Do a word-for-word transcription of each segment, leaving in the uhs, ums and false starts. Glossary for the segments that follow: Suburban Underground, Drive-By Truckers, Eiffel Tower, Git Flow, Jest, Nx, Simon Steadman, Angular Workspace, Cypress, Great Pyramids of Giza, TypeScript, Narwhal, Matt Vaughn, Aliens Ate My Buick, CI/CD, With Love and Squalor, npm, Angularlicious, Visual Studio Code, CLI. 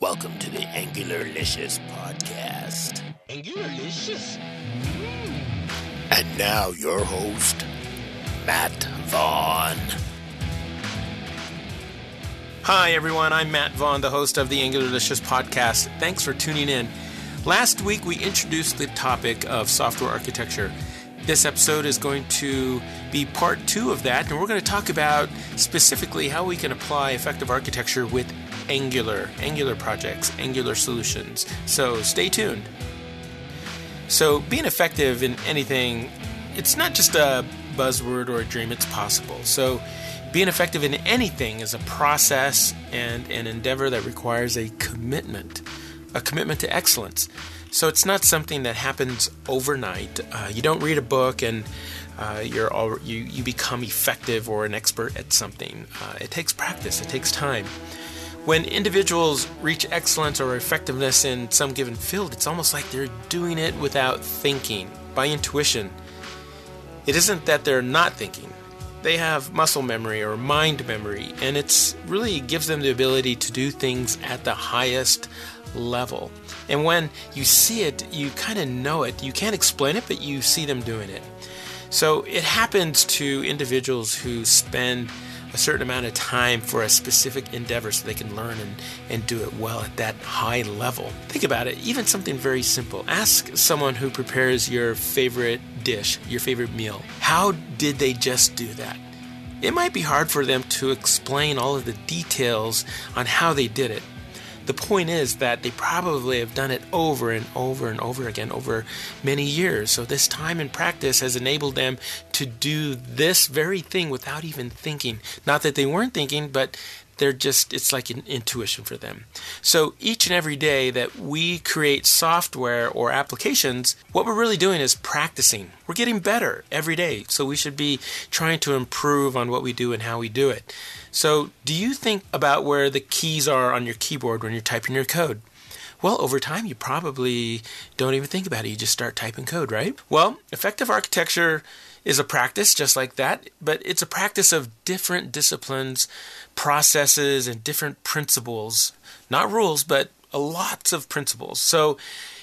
Welcome to the Angularlicious podcast. Angularlicious. And now your host, Matt Vaughn. Hi everyone, I'm Matt Vaughn, the host of the Angularlicious podcast. Thanks for tuning in. Last week we introduced the topic of software architecture. This episode is going to be part two of that, and we're going to talk about specifically how we can apply effective architecture with Angular, Angular projects, Angular solutions. So stay tuned. So being effective in anything, it's not just a buzzword or a dream, it's possible. So being effective in anything is a process and an endeavor that requires a commitment, a commitment to excellence. So it's not something that happens overnight. Uh, you don't read a book and uh, you're all, you, you become effective or an expert at something. Uh, it takes practice, it takes time. When individuals reach excellence or effectiveness in some given field, it's almost like they're doing it without thinking, by intuition. It isn't that they're not thinking. They have muscle memory or mind memory, and it's really gives them the ability to do things at the highest level. And when you see it, you kind of know it. You can't explain it, but you see them doing it. So it happens to individuals who spend a certain amount of time for a specific endeavor so they can learn and, and do it well at that high level. Think about it, even something very simple. Ask someone who prepares your favorite dish, your favorite meal, how did they just do that? It might be hard for them to explain all of the details on how they did it. The point is that they probably have done it over and over and over again over many years. So this time and practice has enabled them to do this very thing without even thinking. Not that they weren't thinking, but they're just, it's like an intuition for them. So each and every day that we create software or applications, what we're really doing is practicing. We're getting better every day. So we should be trying to improve on what we do and how we do it. So do you think about where the keys are on your keyboard when you're typing your code? Well, over time, you probably don't even think about it. You just start typing code, right? Well, effective architecture is a practice just like that, but it's a practice of different disciplines, processes, and different principles. Not rules, but lots of principles. So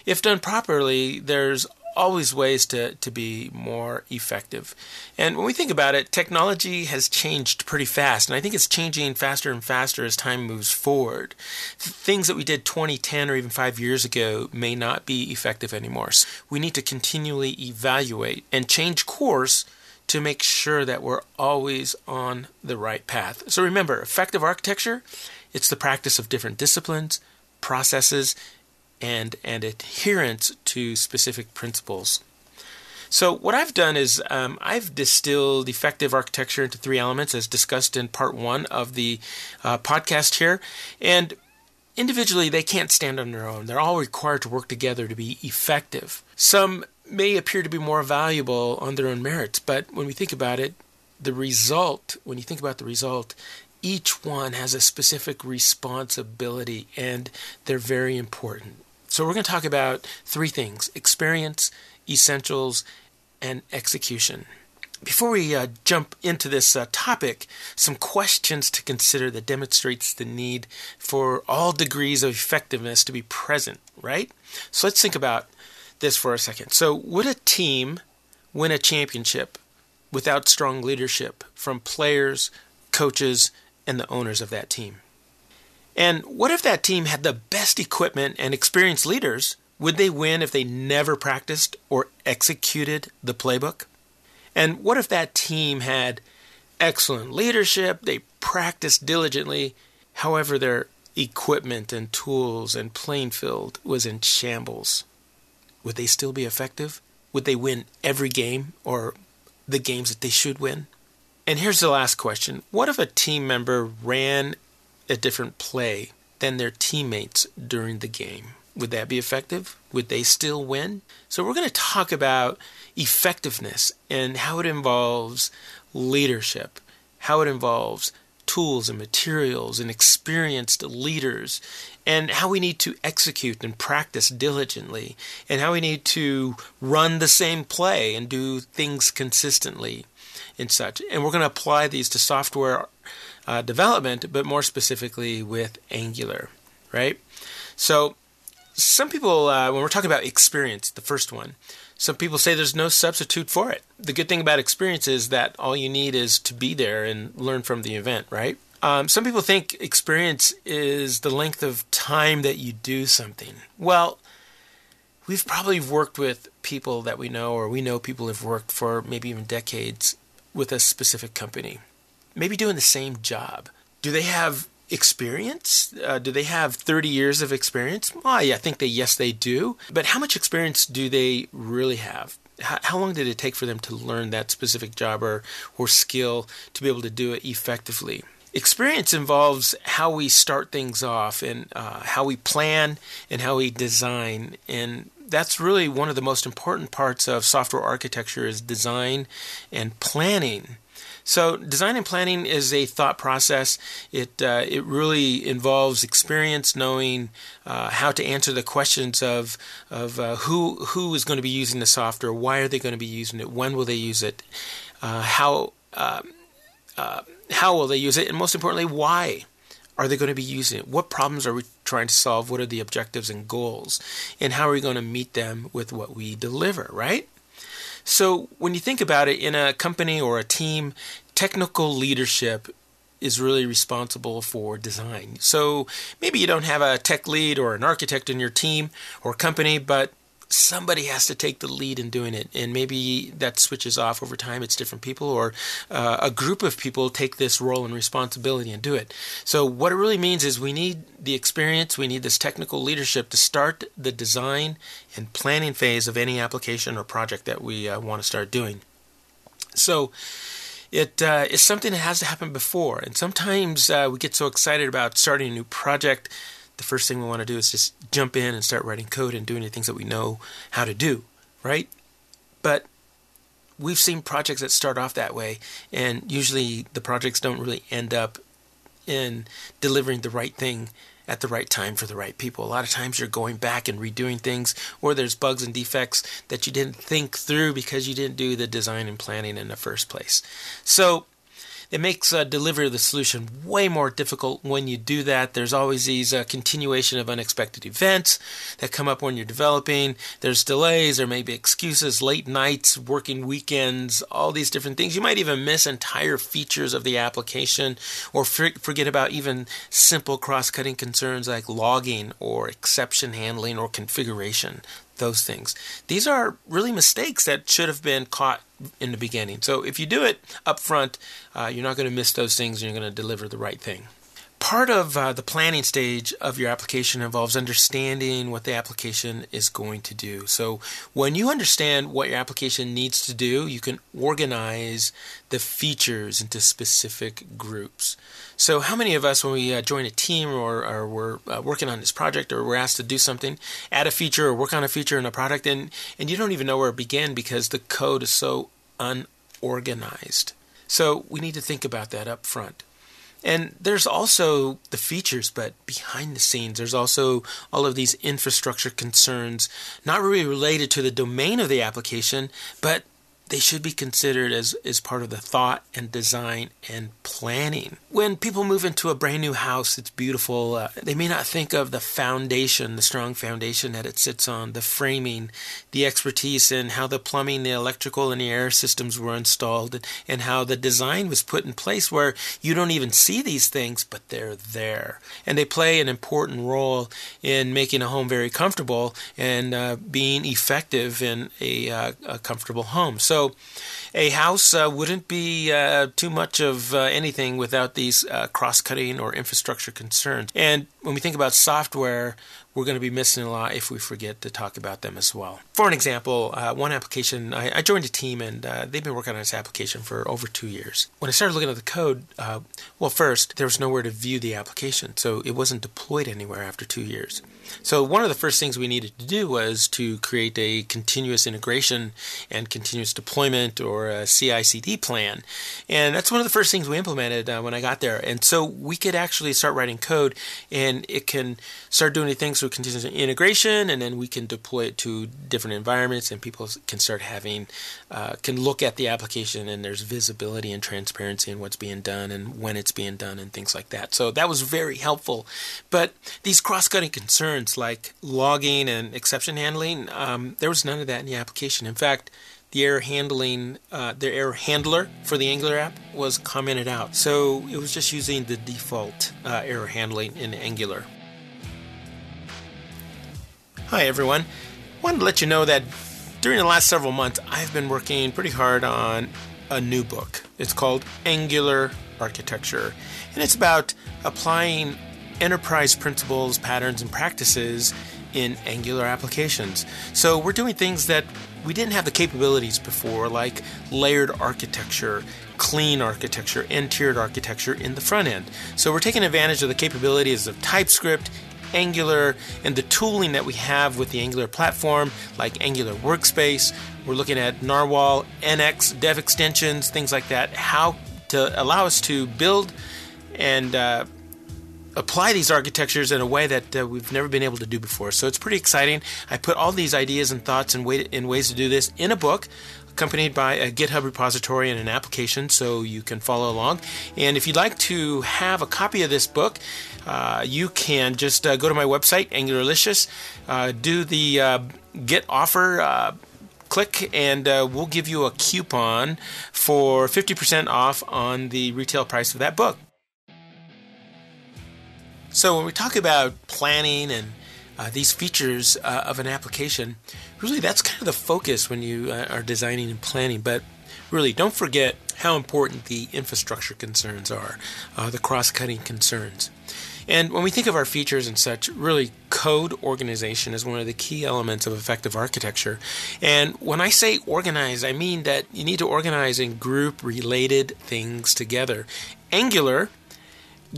if done properly, there's always ways to, to be more effective. And when we think about it, technology has changed pretty fast. And I think it's changing faster and faster as time moves forward. Things that we did twenty, ten, or even five years ago may not be effective anymore. So we need to continually evaluate and change course to make sure that we're always on the right path. So remember, effective architecture, it's the practice of different disciplines, processes, and and adherence to specific principles. So what I've done is um, I've distilled effective architecture into three elements as discussed in part one of the uh, podcast here. And individually, they can't stand on their own. They're all required to work together to be effective. Some may appear to be more valuable on their own merits, but when we think about it, the result, when you think about the result, each one has a specific responsibility, and they're very important. So we're going to talk about three things: experience, essentials, and execution. Before we uh, jump into this uh, topic, some questions to consider that demonstrates the need for all degrees of effectiveness to be present, right? So let's think about this for a second. So would a team win a championship without strong leadership from players, coaches, and the owners of that team? And what if that team had the best equipment and experienced leaders? Would they win if they never practiced or executed the playbook? And what if that team had excellent leadership, they practiced diligently, however their equipment and tools and playing field was in shambles? Would they still be effective? Would they win every game or the games that they should win? And here's the last question. What if a team member ran a different play than their teammates during the game? Would that be effective? Would they still win? So we're going to talk about effectiveness and how it involves leadership, how it involves tools and materials and experienced leaders, and how we need to execute and practice diligently, and how we need to run the same play and do things consistently and such. And we're going to apply these to software Uh, development, but more specifically with Angular, right? So some people, uh, when we're talking about experience, the first one, some people say there's no substitute for it. The good thing about experience is that all you need is to be there and learn from the event, right? Um, some people think experience is the length of time that you do something. Well, we've probably worked with people that we know, or we know people who've worked for maybe even decades with a specific company, maybe doing the same job. Do they have experience? Uh, do they have thirty years of experience? Well, yeah, I think they, yes, they do. But how much experience do they really have? How, how long did it take for them to learn that specific job or, or skill to be able to do it effectively? Experience involves how we start things off and uh, how we plan and how we design. And that's really one of the most important parts of software architecture is design and planning. So design and planning is a thought process. It uh, it really involves experience, knowing uh, how to answer the questions of of uh, who who is going to be using the software, why are they going to be using it, when will they use it, uh, how uh, uh, how will they use it, and most importantly, why are they going to be using it? What problems are we trying to solve? What are the objectives and goals, and how are we going to meet them with what we deliver? Right. So when you think about it, in a company or a team, technical leadership is really responsible for design. So maybe you don't have a tech lead or an architect in your team or company, but somebody has to take the lead in doing it. And maybe that switches off over time. It's different people or uh, a group of people take this role and responsibility and do it. So what it really means is we need the experience, we need this technical leadership to start the design and planning phase of any application or project that we uh, want to start doing. So it uh, is something that has to happen before. And sometimes uh, we get so excited about starting a new project. The first thing we want to do is just jump in and start writing code and doing the things that we know how to do, right? But we've seen projects that start off that way, and usually the projects don't really end up in delivering the right thing at the right time for the right people. A lot of times you're going back and redoing things, or there's bugs and defects that you didn't think through because you didn't do the design and planning in the first place. So it makes uh, delivery of the solution way more difficult when you do that. There's always these uh, continuation of unexpected events that come up when you're developing. There's delays, there may be excuses, late nights, working weekends, all these different things. You might even miss entire features of the application or for- forget about even simple cross-cutting concerns like logging or exception handling or configuration. Those things. These are really mistakes that should have been caught in the beginning. So if you do it up front, uh, you're not going to miss those things and you're going to deliver the right thing. Part of uh, the planning stage of your application involves understanding what the application is going to do. So when you understand what your application needs to do, you can organize the features into specific groups. So how many of us, when we uh, join a team or, or we're uh, working on this project or we're asked to do something, add a feature or work on a feature in a product, and, and you don't even know where it began because the code is so unorganized. So we need to think about that up front. And there's also the features, but behind the scenes, there's also all of these infrastructure concerns, not really related to the domain of the application, but they should be considered as, as part of the thought and design and planning. When people move into a brand new house, it's beautiful. Uh, they may not think of the foundation, the strong foundation that it sits on, the framing, the expertise, and how the plumbing, the electrical, and the air systems were installed, and how the design was put in place where you don't even see these things, but they're there. And they play an important role in making a home very comfortable and uh, being effective in a, uh, a comfortable home. So So a house uh, wouldn't be uh, too much of uh, anything without these uh, cross-cutting or infrastructure concerns. And when we think about software, we're going to be missing a lot if we forget to talk about them as well. For an example, uh, one application, I, I joined a team and uh, they've been working on this application for over two years. When I started looking at the code, uh, well, first, there was nowhere to view the application, so it wasn't deployed anywhere after two years. So one of the first things we needed to do was to create a continuous integration and continuous deployment. deployment or a C I C D plan. And that's one of the first things we implemented uh, when I got there. And so we could actually start writing code and it can start doing things to continuous integration, and then we can deploy it to different environments, and people can start having, uh, can look at the application, and there's visibility and transparency in what's being done and when it's being done and things like that. So that was very helpful. But these cross-cutting concerns like logging and exception handling, um, there was none of that in the application. In fact, the error handling, uh, the error handler for the Angular app was commented out. So it was just using the default uh, error handling in Angular. Hi everyone, I wanted to let you know that during the last several months I've been working pretty hard on a new book. It's called Angular Architecture, and it's about applying enterprise principles, patterns, and practices in Angular applications. So we're doing things that we didn't have the capabilities before, like layered architecture, clean architecture, and tiered architecture in the front end. So we're taking advantage of the capabilities of TypeScript, Angular, and the tooling that we have with the Angular platform, like Angular Workspace. We're looking at Narwhal, N X, dev extensions, things like that, how to allow us to build and uh, apply these architectures in a way that uh, we've never been able to do before. So it's pretty exciting. I put all these ideas and thoughts and, way to, and ways to do this in a book, accompanied by a GitHub repository and an application, so you can follow along. And if you'd like to have a copy of this book, uh, you can just uh, go to my website, Angularlicious, uh, do the uh, Get Offer uh, click, and uh, we'll give you a coupon for fifty percent off on the retail price of that book. So when we talk about planning and uh, these features uh, of an application, really that's kind of the focus when you uh, are designing and planning. But really, don't forget how important the infrastructure concerns are, uh, the cross-cutting concerns. And when we think of our features and such, really code organization is one of the key elements of effective architecture. And when I say organize, I mean that you need to organize and group related things together. Angular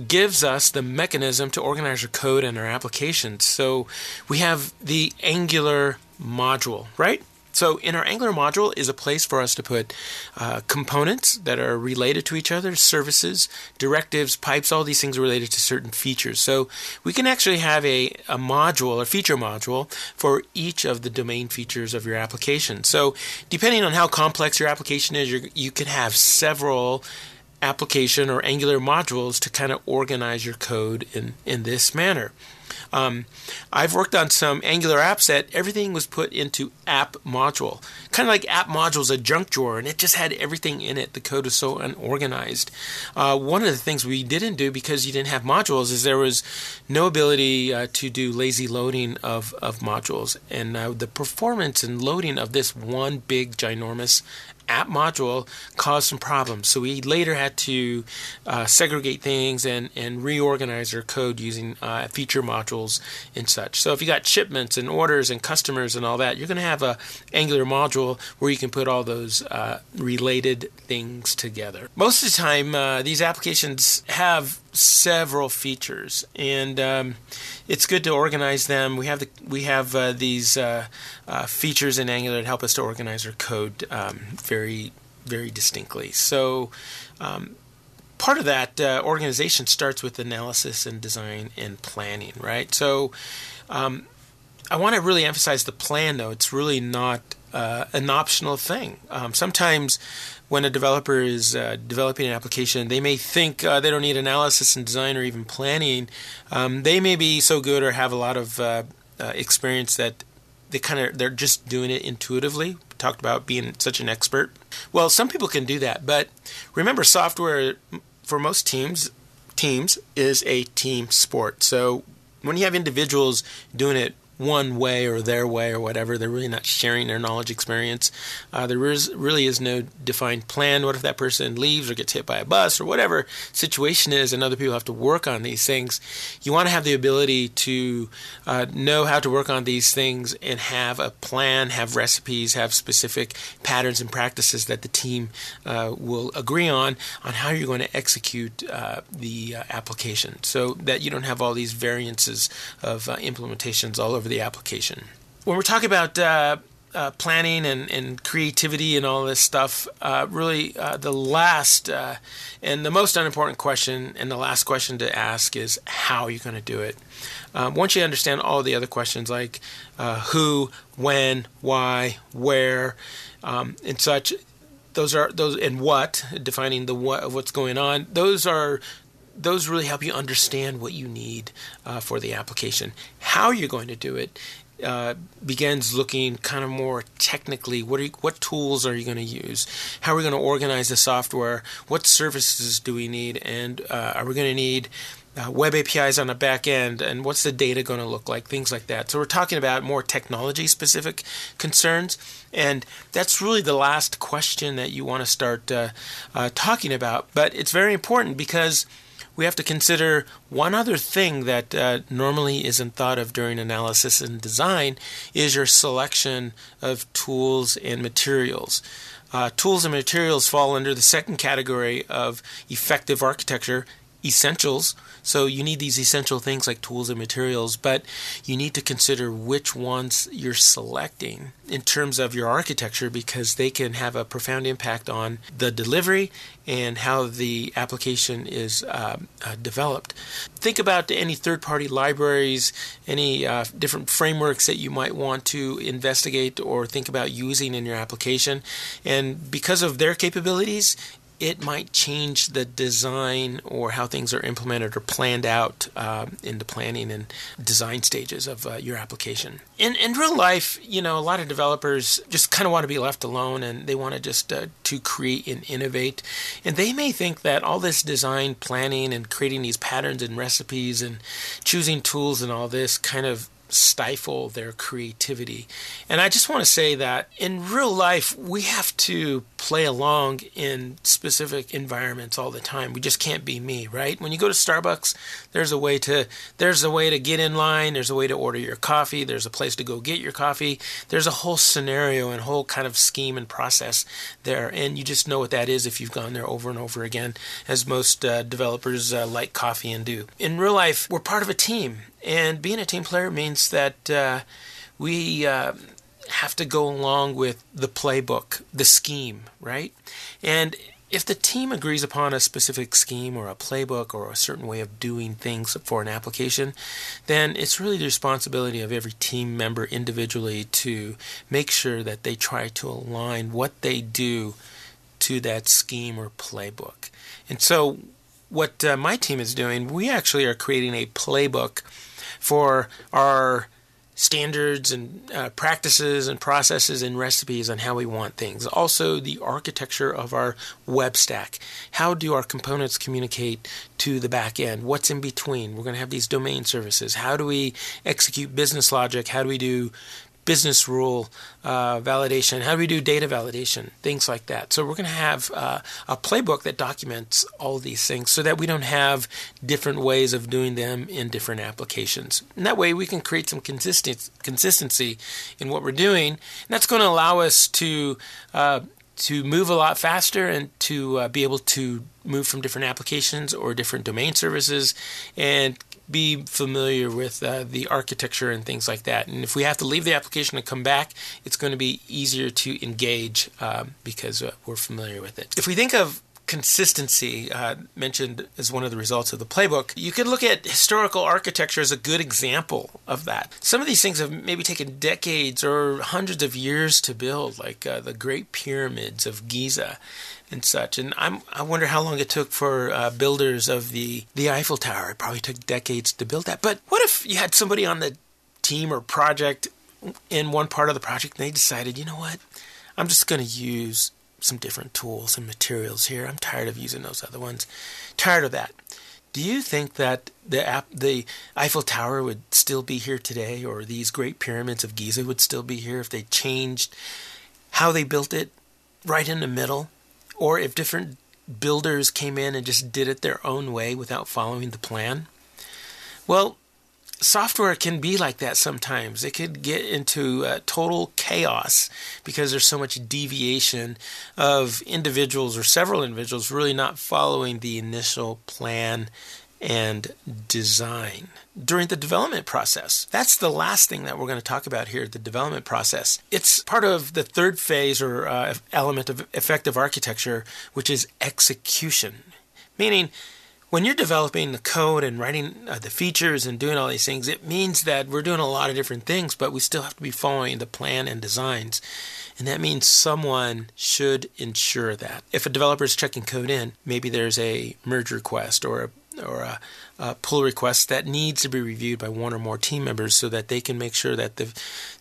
gives us the mechanism to organize our code and our applications. So we have the Angular module, right? So in our Angular module is a place for us to put uh, components that are related to each other, services, directives, pipes, all these things are related to certain features. So we can actually have a, a module, a feature module, for each of the domain features of your application. So depending on how complex your application is, you're, you could have several application or Angular modules to kind of organize your code in, in this manner. Um, I've worked on some Angular apps that everything was put into app module. Kind of like app module's a junk drawer, and it just had everything in it. The code was so unorganized. Uh, one of the things we didn't do because you didn't have modules is there was no ability uh, to do lazy loading of, of modules. And uh, the performance and loading of this one big ginormous app module caused some problems. So we later had to uh, segregate things and, and reorganize our code using uh, feature modules and such. So if you got shipments and orders and customers and all that, you're going to have a Angular module where you can put all those uh, related things together. Most of the time, uh, these applications have several features, and um, it's good to organize them. We have the, we have uh, these uh, uh, features in Angular that help us to organize our code um, very, very distinctly. So um, part of that uh, organization starts with analysis and design and planning, right? So um, I want to really emphasize the plan, though. It's really not uh, an optional thing. Um, sometimes when a developer is uh, developing an application, they may think uh, they don't need analysis and design or even planning. Um, they may be so good or have a lot of uh, uh, experience that they kind of they're just doing it intuitively. We talked about being such an expert. Well, some people can do that, but remember, software for most teams teams is a team sport. So when you have individuals doing it one way or their way or whatever, they're really not sharing their knowledge experience. Uh, there is, really is no defined plan. What if that person leaves or gets hit by a bus or whatever situation is, and other people have to work on these things? You want to have the ability to uh, know how to work on these things and have a plan, have recipes, have specific patterns and practices that the team uh, will agree on, on how you're going to execute uh, the uh, application, so that you don't have all these variances of uh, implementations all over the application. When we're talking about uh, uh, planning and, and creativity and all this stuff, uh, really uh, the last uh, and the most unimportant question and the last question to ask is how you're going to do it. Um, once you understand all the other questions like uh, who, when, why, where, um, and such, those are those and what, defining the what of what's going on, those are those really help you understand what you need uh, for the application. How you're going to do it uh, begins looking kind of more technically. What are you, what tools are you going to use? How are we going to organize the software? What services do we need? And uh, are we going to need uh, web A P Is on the back end? And what's the data going to look like? Things like that. So we're talking about more technology-specific concerns. And that's really the last question that you want to start uh, uh, talking about. But it's very important because we have to consider one other thing that uh, normally isn't thought of during analysis and design is your selection of tools and materials. Uh, tools and materials fall under the second category of effective architecture, essentials. So you need these essential things like tools and materials, but you need to consider which ones you're selecting in terms of your architecture because they can have a profound impact on the delivery and how the application is uh, uh, developed. Think about any third-party libraries, any uh, different frameworks that you might want to investigate or think about using in your application. And because of their capabilities, it might change the design or how things are implemented or planned out uh, in the planning and design stages of uh, your application. In in real life, you know, a lot of developers just kind of want to be left alone and they want to just uh, to create and innovate. And they may think that all this design planning and creating these patterns and recipes and choosing tools and all this kind of stifle their creativity. And I just want to say that in real life, we have to play along in specific environments all the time. We just can't be me, right? When you go to Starbucks, there's a way to there's a way to get in line, there's a way to order your coffee, there's a place to go get your coffee. There's a whole scenario and whole kind of scheme and process there. And you just know what that is if you've gone there over and over again, as most uh, developers uh, like coffee and do. In real life, we're part of a team. And being a team player means that uh, we uh, have to go along with the playbook, the scheme, right? And if the team agrees upon a specific scheme or a playbook or a certain way of doing things for an application, then it's really the responsibility of every team member individually to make sure that they try to align what they do to that scheme or playbook. And so what uh, my team is doing, we actually are creating a playbook for our standards and uh, practices and processes and recipes on how we want things. Also, the architecture of our web stack. How do our components communicate to the back end? What's in between? We're going to have these domain services. How do we execute business logic? How do we do business rule uh, validation? How do we do data validation? Things like that. So we're going to have uh, a playbook that documents all these things so that we don't have different ways of doing them in different applications. And that way we can create some consistent consistency in what we're doing. And that's going to allow us to uh, to move a lot faster and to uh, be able to move from different applications or different domain services and be familiar with uh, the architecture and things like that. And if we have to leave the application and come back, it's going to be easier to engage um, because uh, we're familiar with it. If we think of consistency, uh, mentioned as one of the results of the playbook, you could look at historical architecture as a good example of that. Some of these things have maybe taken decades or hundreds of years to build, like uh, the Great Pyramids of Giza and such. And I'm, I wonder how long it took for uh, builders of the, the Eiffel Tower. It probably took decades to build that. But what if you had somebody on the team or project in one part of the project and they decided, you know what, I'm just going to use some different tools and materials here. I'm tired of using those other ones. Tired of that. Do you think that the app, the Eiffel Tower would still be here today, or these Great Pyramids of Giza would still be here if they changed how they built it right in the middle? Or if different builders came in and just did it their own way without following the plan? Well, software can be like that sometimes. It could get into uh, total chaos because there's so much deviation of individuals or several individuals really not following the initial plan and design during the development process. That's the last thing that we're going to talk about here, the development process. It's part of the third phase or uh, element of effective architecture, which is execution, meaning when you're developing the code and writing uh, the features and doing all these things, it means that we're doing a lot of different things, but we still have to be following the plan and designs. And that means someone should ensure that. If a developer is checking code in, maybe there's a merge request or a or a, a pull request that needs to be reviewed by one or more team members so that they can make sure that the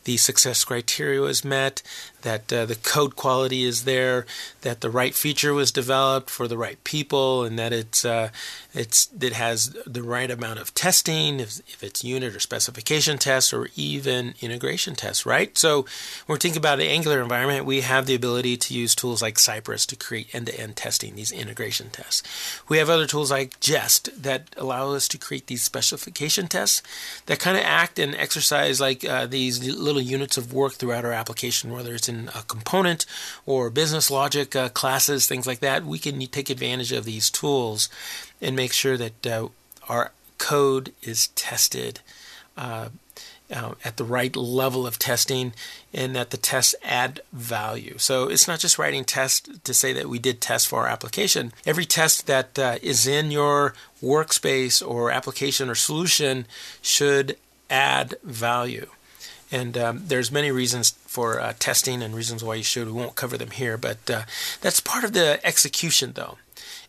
the success criteria is met, that uh, the code quality is there, that the right feature was developed for the right people, and that it's uh, it's it has the right amount of testing, if, if it's unit or specification tests or even integration tests, right? So when we're thinking about an Angular environment, we have the ability to use tools like Cypress to create end-to-end testing, these integration tests. We have other tools like Jest that allow us to create these specification tests that kind of act and exercise like uh, these little units of work throughout our application, whether it's in a component or business logic uh, classes, things like that. We can take advantage of these tools and make sure that uh, our code is tested uh, uh, at the right level of testing and that the tests add value. So it's not just writing tests to say that we did tests for our application. Every test that uh, is in your workspace or application or solution should add value. And um, there's many reasons for uh, testing and reasons why you should. We won't cover them here, but uh, that's part of the execution, though.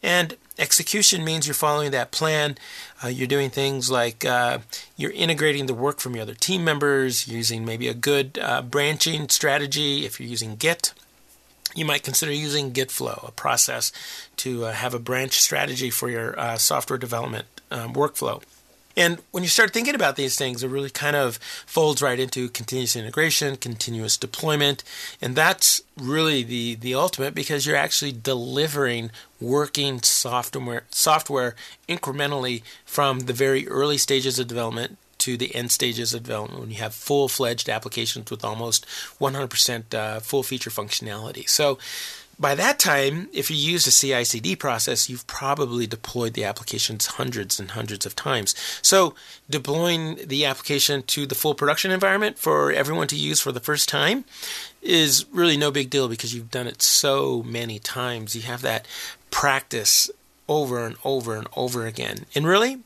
And execution means you're following that plan. Uh, you're doing things like uh, you're integrating the work from your other team members, using maybe a good uh, branching strategy. If you're using Git, you might consider using Git Flow, a process to uh, have a branch strategy for your uh, software development um, workflow. And when you start thinking about these things, it really kind of folds right into continuous integration, continuous deployment, and that's really the, the ultimate because you're actually delivering working software software incrementally from the very early stages of development to the end stages of development when you have full-fledged applications with almost one hundred percent uh, full-feature functionality. So by that time, if you use a C I C D process, you've probably deployed the applications hundreds and hundreds of times. So deploying the application to the full production environment for everyone to use for the first time is really no big deal because you've done it so many times. You have that practice over and over and over again. And really,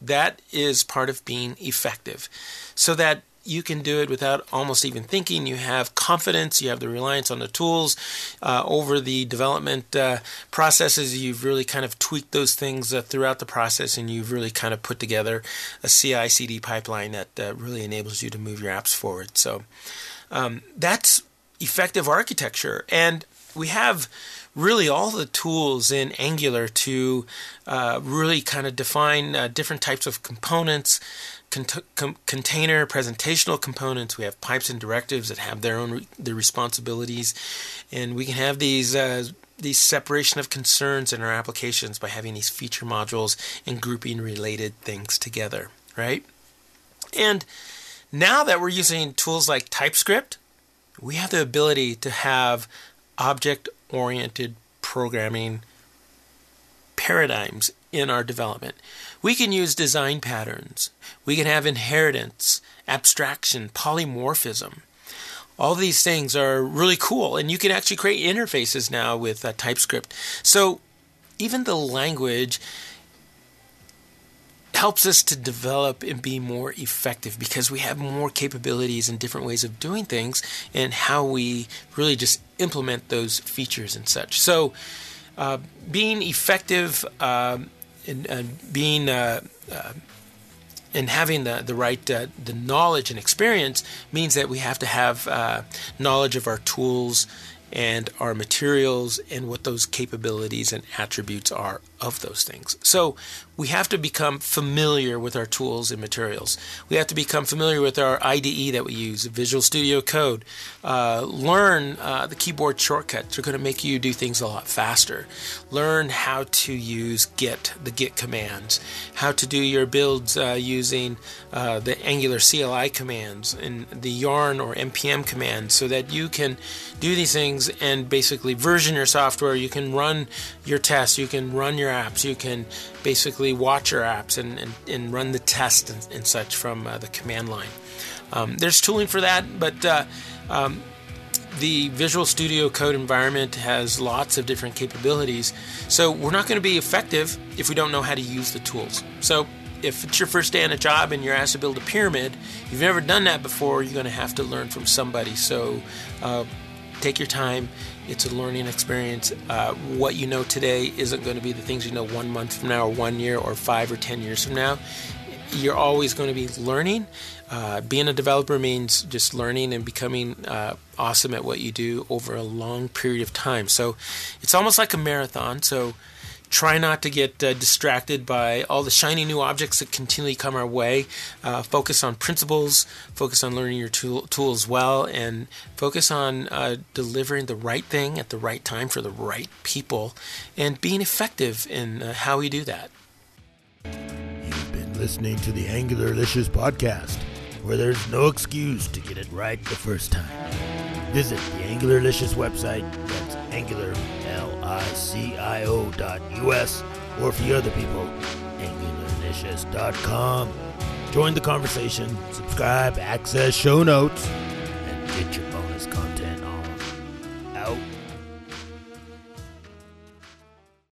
that is part of being effective so that you can do it without almost even thinking. You have confidence, you have the reliance on the tools uh, over the development uh, processes. You've really kind of tweaked those things uh, throughout the process, and you've really kind of put together a C I C D pipeline that uh, really enables you to move your apps forward. So um, that's effective architecture. And we have really all the tools in Angular to uh, really kind of define uh, different types of components, Cont- com- container, presentational components. We have pipes and directives that have their own re- their responsibilities, and we can have these uh, these separation of concerns in our applications by having these feature modules and grouping related things together, right? And now that we're using tools like TypeScript, we have the ability to have object-oriented programming paradigms in our development. We can use design patterns. We can have inheritance, abstraction, polymorphism. All these things are really cool, and you can actually create interfaces now with uh, TypeScript. So even the language helps us to develop and be more effective because we have more capabilities and different ways of doing things and how we really just implement those features and such. So uh, being effective um, And, and being uh, uh, and having the the right uh, the knowledge and experience means that we have to have uh, knowledge of our tools and our materials and what those capabilities and attributes are of those things. So we have to become familiar with our tools and materials. We have to become familiar with our I D E that we use, Visual Studio Code. Uh, learn uh, the keyboard shortcuts. They're going to make you do things a lot faster. Learn how to use Git, the Git commands, how to do your builds uh, using uh, the Angular C L I commands and the YARN or N P M commands so that you can do these things things and basically version your software. You can run your tests, you can run your apps, you can basically watch your apps and, and, and run the tests and, and such from uh, the command line. Um, there's tooling for that, but uh, um, the Visual Studio Code environment has lots of different capabilities, so we're not going to be effective if we don't know how to use the tools. So if it's your first day on a job and you're asked to build a pyramid, you've never done that before, you're going to have to learn from somebody. So uh, take your time. It's a learning experience. Uh, what you know today isn't going to be the things you know one month from now or one year or five or ten years from now. You're always going to be learning. Uh, being a developer means just learning and becoming uh, awesome at what you do over a long period of time. So it's almost like a marathon. So try not to get uh, distracted by all the shiny new objects that continually come our way. Uh, focus on principles, focus on learning your tool, tools well, and focus on uh, delivering the right thing at the right time for the right people and being effective in uh, how we do that. You've been listening to the Angularlicious podcast, where there's no excuse to get it right the first time. Visit the Angularlicious website, that's Angular L I C I O dot U S, or for the other people, Angularlicious dot com. Join the conversation, subscribe, access show notes, and get your bonus content.